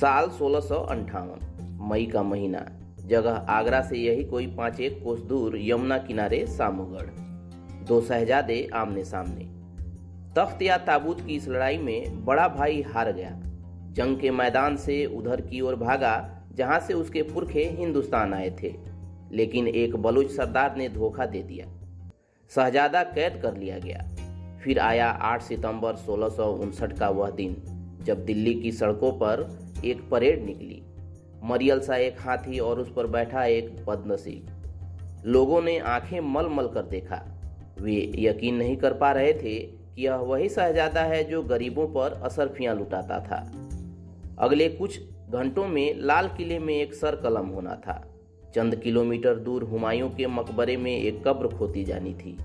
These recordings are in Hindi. साल 1658, मई का महीना, जगह आगरा से यही कोई 5-1 कोस दूर, यमुना किनारे सामुगढ़। दो शहजादे आमने सामने। तख्त या ताबूत की इस लड़ाई में बड़ा भाई हार गया। जंग के मैदान से उधर की ओर भागा जहां से उसके पुरखे हिंदुस्तान आए थे, लेकिन एक बलूच सरदार ने धोखा दे दिया। शहजादा कैद कर लिया गया। फिर आया 8 सितंबर 1659 का वह दिन जब दिल्ली की सड़कों पर एक परेड निकली। मरियल सा एक हाथी और उस पर बैठा एक बदनसीब। लोगों ने आंखें मल मल कर देखा। वे यकीन नहीं कर पा रहे थे कि यह वही शहजादा है जो गरीबों पर असरफियाँ लुटाता था। अगले कुछ घंटों में लाल किले में एक सर कलम होना था। चंद किलोमीटर दूर हुमायूं के मकबरे में एक कब्र खोदी जानी थी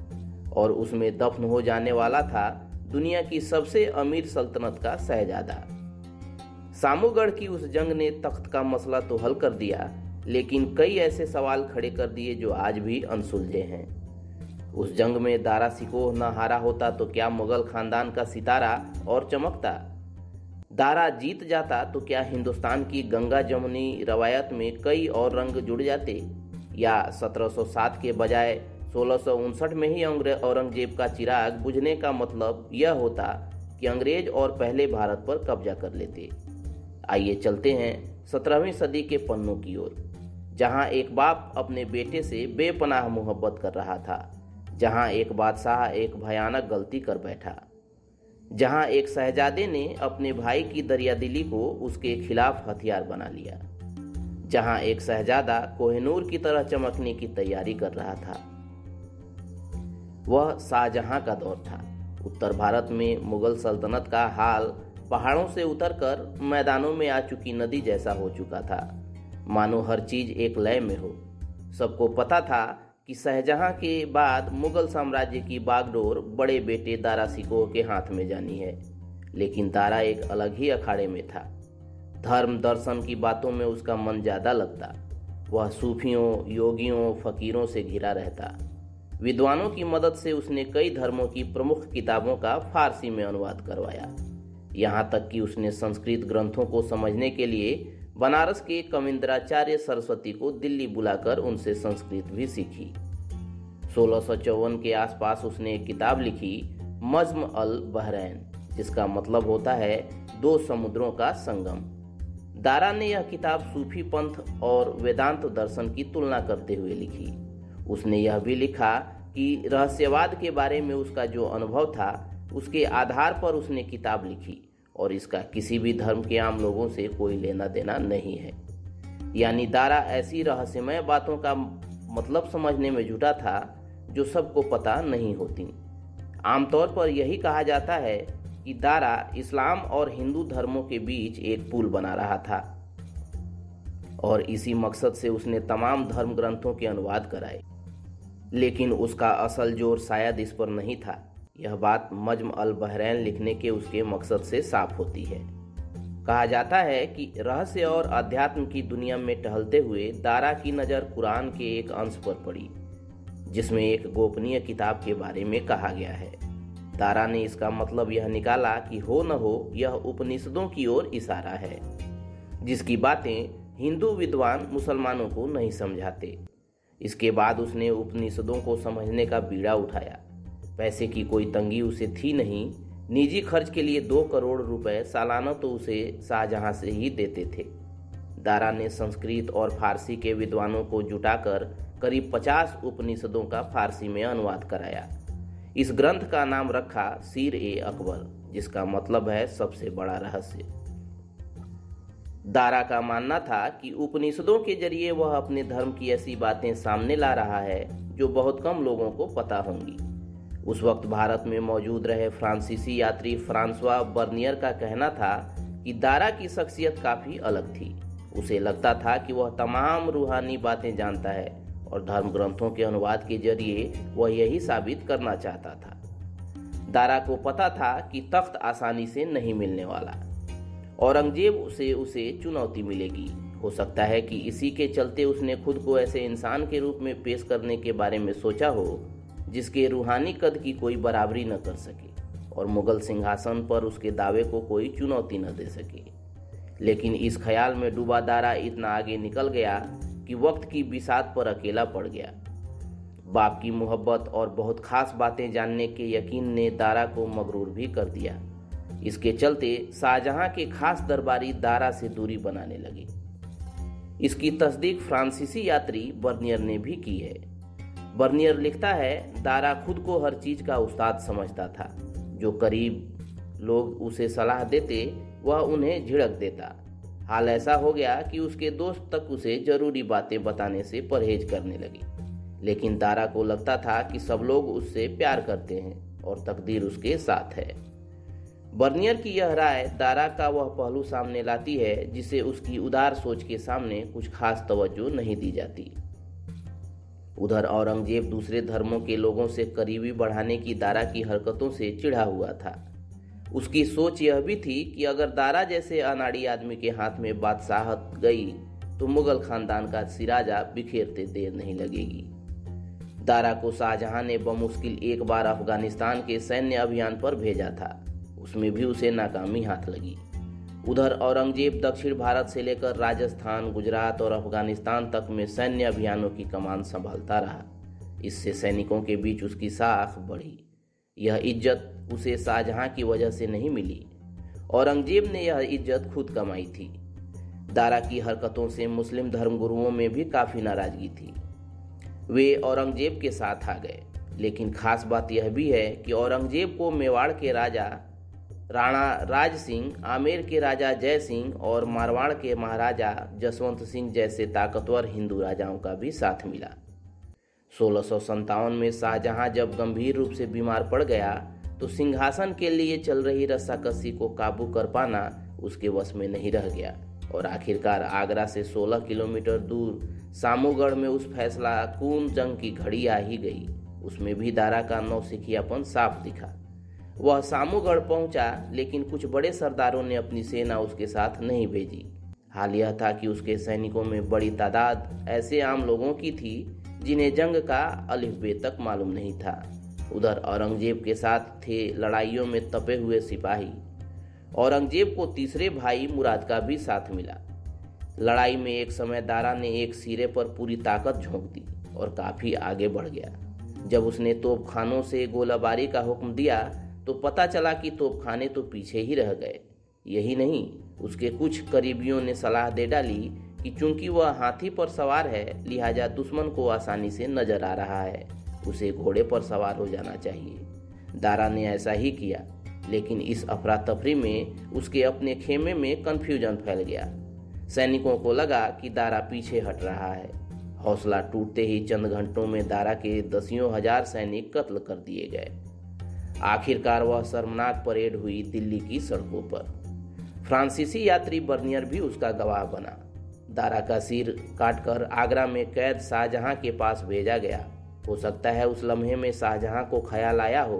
और उसमें दफन हो जाने वाला था दुनिया की सबसे अमीर सल्तनत का शहजादा। सामुगढ़ की उस जंग ने तख्त का मसला तो हल कर दिया, लेकिन कई ऐसे सवाल खड़े कर दिए जो आज भी अनसुलझे हैं। उस जंग में दारा शिकोह न हारा होता तो क्या मुगल खानदान का सितारा और चमकता? दारा जीत जाता तो क्या हिंदुस्तान की गंगा जमुनी रवायत में कई और रंग जुड़ जाते? या 1707 के बजाय 1659 में ही औरंगजेब का चिराग बुझने का मतलब यह होता कि अंग्रेज और पहले भारत पर कब्जा कर लेते। आइए चलते हैं 17वीं सदी के पन्नों की ओर, जहां एक बाप अपने बेटे से बेपनाह मोहब्बत कर रहा था, जहां एक बादशाह एक भयानक गलती कर बैठा, जहां एक शहजादे ने अपने भाई की दरियादिली को उसके खिलाफ हथियार बना लिया, जहां एक शहजादा कोहिनूर की तरह चमकने की तैयारी कर रहा था। वह शाहजहां का दौर था। उत्तर भारत में मुगल सल्तनत का हाल पहाड़ों से उतरकर मैदानों में आ चुकी नदी जैसा हो चुका था, मानो हर चीज एक लय में हो। सबको पता था कि शाहजहां के बाद मुगल साम्राज्य की बागडोर बड़े बेटे दारा शिकोह के हाथ में जानी है, लेकिन दारा एक अलग ही अखाड़े में था। धर्म दर्शन की बातों में उसका मन ज़्यादा लगता। वह सूफियों, योगियों, फकीरों से घिरा रहता। विद्वानों की मदद से उसने कई धर्मों की प्रमुख किताबों का फारसी में अनुवाद करवाया। यहाँ तक कि उसने संस्कृत ग्रंथों को समझने के लिए बनारस के कविंद्राचार्य सरस्वती को दिल्ली बुलाकर उनसे संस्कृत भी सीखी। 1654 के आसपास उसने एक किताब लिखी, मजम अल बहरैन, जिसका मतलब होता है 2 समुद्रों का संगम। दारा ने यह किताब सूफी पंथ और वेदांत दर्शन की तुलना करते हुए लिखी। उसने यह भी लिखा कि रहस्यवाद के बारे में उसका जो अनुभव था उसके आधार पर उसने किताब लिखी और इसका किसी भी धर्म के आम लोगों से कोई लेना देना नहीं है। यानी दारा ऐसी रहस्यमय बातों का मतलब समझने में जुटा था जो सबको पता नहीं होती। आमतौर पर यही कहा जाता है कि दारा इस्लाम और हिंदू धर्मों के बीच एक पुल बना रहा था और इसी मकसद से उसने तमाम धर्म ग्रंथों के अनुवाद कराए, लेकिन उसका असल जोर शायद इस पर नहीं था। यह बात मजम अल बहरैन लिखने के उसके मकसद से साफ होती है। कहा जाता है कि रहस्य और अध्यात्म की दुनिया में टहलते हुए दारा की नज़र कुरान के एक अंश पर पड़ी, जिसमें एक गोपनीय किताब के बारे में कहा गया है। दारा ने इसका मतलब यह निकाला कि हो न हो यह उपनिषदों की ओर इशारा है, जिसकी बातें हिंदू विद्वान मुसलमानों को नहीं समझाते। इसके बाद उसने उपनिषदों को समझने का बीड़ा उठाया। पैसे की कोई तंगी उसे थी नहीं। निजी खर्च के लिए 2 करोड़ रुपए सालाना तो उसे शाहजहां से ही देते थे। दारा ने संस्कृत और फारसी के विद्वानों को जुटाकर करीब 50 उपनिषदों का फारसी में अनुवाद कराया। इस ग्रंथ का नाम रखा सीर ए अकबर, जिसका मतलब है सबसे बड़ा रहस्य। दारा का मानना था कि उपनिषदों के जरिए वह अपने धर्म की ऐसी बातें सामने ला रहा है जो बहुत कम लोगों को पता होंगी। उस वक्त भारत में मौजूद रहे फ्रांसीसी यात्री फ्रांस्वा बर्नियर का कहना था कि दारा की शख्सियत काफ़ी अलग थी। उसे लगता था कि वह तमाम रूहानी बातें जानता है और धर्म ग्रंथों के अनुवाद के जरिए वह यही साबित करना चाहता था। दारा को पता था कि तख्त आसानी से नहीं मिलने वाला। औरंगजेब से उसे चुनौती मिलेगी। हो सकता है कि इसी के चलते उसने खुद को ऐसे इंसान के रूप में पेश करने के बारे में सोचा हो जिसके रूहानी कद की कोई बराबरी न कर सके और मुगल सिंहासन पर उसके दावे को कोई चुनौती न दे सके। लेकिन इस ख्याल में डूबा दारा इतना आगे निकल गया कि वक्त की बिसात पर अकेला पड़ गया। बाप की मोहब्बत और बहुत खास बातें जानने के यकीन ने दारा को मगरूर भी कर दिया। इसके चलते शाहजहां के खास दरबारी दारा से दूरी बनाने लगे। इसकी तस्दीक फ्रांसीसी यात्री बर्नियर ने भी की है। बर्नियर लिखता है, दारा खुद को हर चीज का उस्ताद समझता था। जो करीब लोग उसे सलाह देते वह उन्हें झिड़क देता। हाल ऐसा हो गया कि उसके दोस्त तक उसे जरूरी बातें बताने से परहेज करने लगे। लेकिन दारा को लगता था कि सब लोग उससे प्यार करते हैं और तकदीर उसके साथ है। बर्नियर की यह राय दारा का वह पहलू सामने लाती है जिसे उसकी उदार सोच के सामने कुछ खास तवज्जो नहीं दी जाती। उधर औरंगजेब दूसरे धर्मों के लोगों से करीबी बढ़ाने की दारा की हरकतों से चिढ़ा हुआ था। उसकी सोच यह भी थी कि अगर दारा जैसे अनाड़ी आदमी के हाथ में बादशाहत गई तो मुगल खानदान का सिराजा बिखेरते देर नहीं लगेगी। दारा को शाहजहां ने बमुश्किल एक बार अफगानिस्तान के सैन्य अभियान पर भेजा था, उसमें भी उसे नाकामी हाथ लगी। उधर औरंगजेब दक्षिण भारत से लेकर राजस्थान, गुजरात और अफगानिस्तान तक में सैन्य अभियानों की कमान संभालता रहा। इससे सैनिकों के बीच उसकी साख बढ़ी। यह इज्जत उसे शाहजहां की वजह से नहीं मिली, औरंगजेब ने यह इज्जत खुद कमाई थी। दारा की हरकतों से मुस्लिम धर्मगुरुओं में भी काफ़ी नाराज़गी थी। वे औरंगजेब के साथ आ गए, लेकिन खास बात यह भी है कि औरंगजेब को मेवाड़ के राजा राणा राज सिंह, आमेर के राजा जय सिंह और मारवाड़ के महाराजा जसवंत सिंह जैसे ताकतवर हिंदू राजाओं का भी साथ मिला। 1657 में शाहजहां जब गंभीर रूप से बीमार पड़ गया तो सिंहासन के लिए चल रही रस्साकसी को काबू कर पाना उसके वश में नहीं रह गया और आखिरकार आगरा से 16 किलोमीटर दूर सामुगढ़ में उस फैसला कून जंग की घड़ी आ ही गई। उसमें भी दारा का नौसिखियापन साफ दिखा। वह सामुगढ़ पहुंचा, लेकिन कुछ बड़े सरदारों ने अपनी सेना उसके साथ नहीं भेजी। हाल यह था कि उसके सैनिकों में बड़ी तादाद ऐसे आम लोगों की थी जिन्हें जंग का अलिफ-बे तक मालूम नहीं था। उधर औरंगजेब के साथ थे लड़ाइयों में तपे हुए सिपाही। औरंगजेब को तीसरे भाई मुराद का भी साथ मिला। लड़ाई में एक समय दारा ने एक सिरे पर पूरी ताकत झोंक दी और काफ़ी आगे बढ़ गया। जब उसने तोपखानों से गोलाबारी का हुक्म दिया तो पता चला कि तोपखाने तो पीछे ही रह गए। यही नहीं, उसके कुछ करीबियों ने सलाह दे डाली कि चूंकि वह हाथी पर सवार है लिहाजा दुश्मन को आसानी से नजर आ रहा है, उसे घोड़े पर सवार हो जाना चाहिए। दारा ने ऐसा ही किया, लेकिन इस अफरा तफरी में उसके अपने खेमे में कन्फ्यूजन फैल गया। सैनिकों को लगा कि दारा पीछे हट रहा है। हौसला टूटते ही चंद घंटों में दारा के दसियों हजार सैनिक कत्ल कर दिए गए। आखिरकार वह शर्मनाक परेड हुई दिल्ली की सड़कों पर। फ्रांसीसी यात्री बर्नियर भी उसका गवाह बना। दारा का सिर काटकर आगरा में कैद शाहजहां के पास भेजा गया। हो सकता है उस लम्हे में शाहजहां को ख्याल आया हो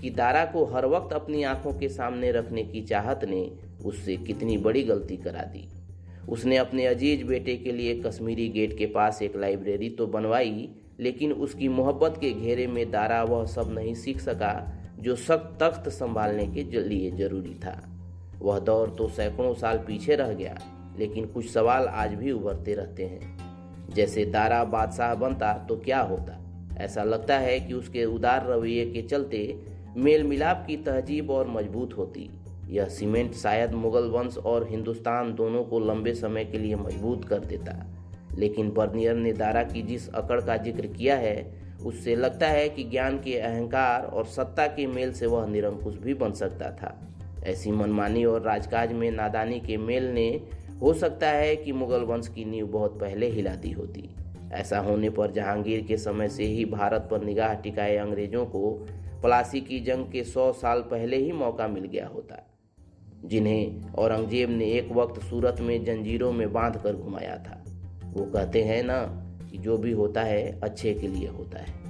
कि दारा को हर वक्त अपनी आंखों के सामने रखने की चाहत ने उससे कितनी बड़ी गलती करा दी। उसने अपने अजीज बेटे के लिए कश्मीरी गेट के पास एक लाइब्रेरी तो बनवाई, लेकिन उसकी मोहब्बत के घेरे में दारा वह सब नहीं सीख सका जो सख्त तख्त संभालने के लिए जरूरी था। वह दौर तो सैकड़ों साल पीछे रह गया, लेकिन कुछ सवाल आज भी उभरते रहते हैं। जैसे दारा बादशाह बनता तो क्या होता। ऐसा लगता है कि उसके उदार रवैये के चलते मेल मिलाप की तहजीब और मजबूत होती। यह सीमेंट शायद मुगल वंश और हिंदुस्तान दोनों को लंबे समय के लिए मजबूत कर देता। लेकिन बर्नियर ने दारा की जिस अकड़ का जिक्र किया है उससे लगता है कि ज्ञान के अहंकार और सत्ता के मेल से वह निरंकुश भी बन सकता था। ऐसी मनमानी और राजकाज में नादानी के मेल ने हो सकता है कि मुगल वंश की नींव बहुत पहले हिला दी होती। ऐसा होने पर जहांगीर के समय से ही भारत पर निगाह टिकाए अंग्रेजों को पलासी की जंग के 100 साल पहले ही मौका मिल गया होता, जिन्हें औरंगजेब ने एक वक्त सूरत में जंजीरों में बांध कर घुमाया था। वो कहते हैं ना कि जो भी होता है अच्छे के लिए होता है।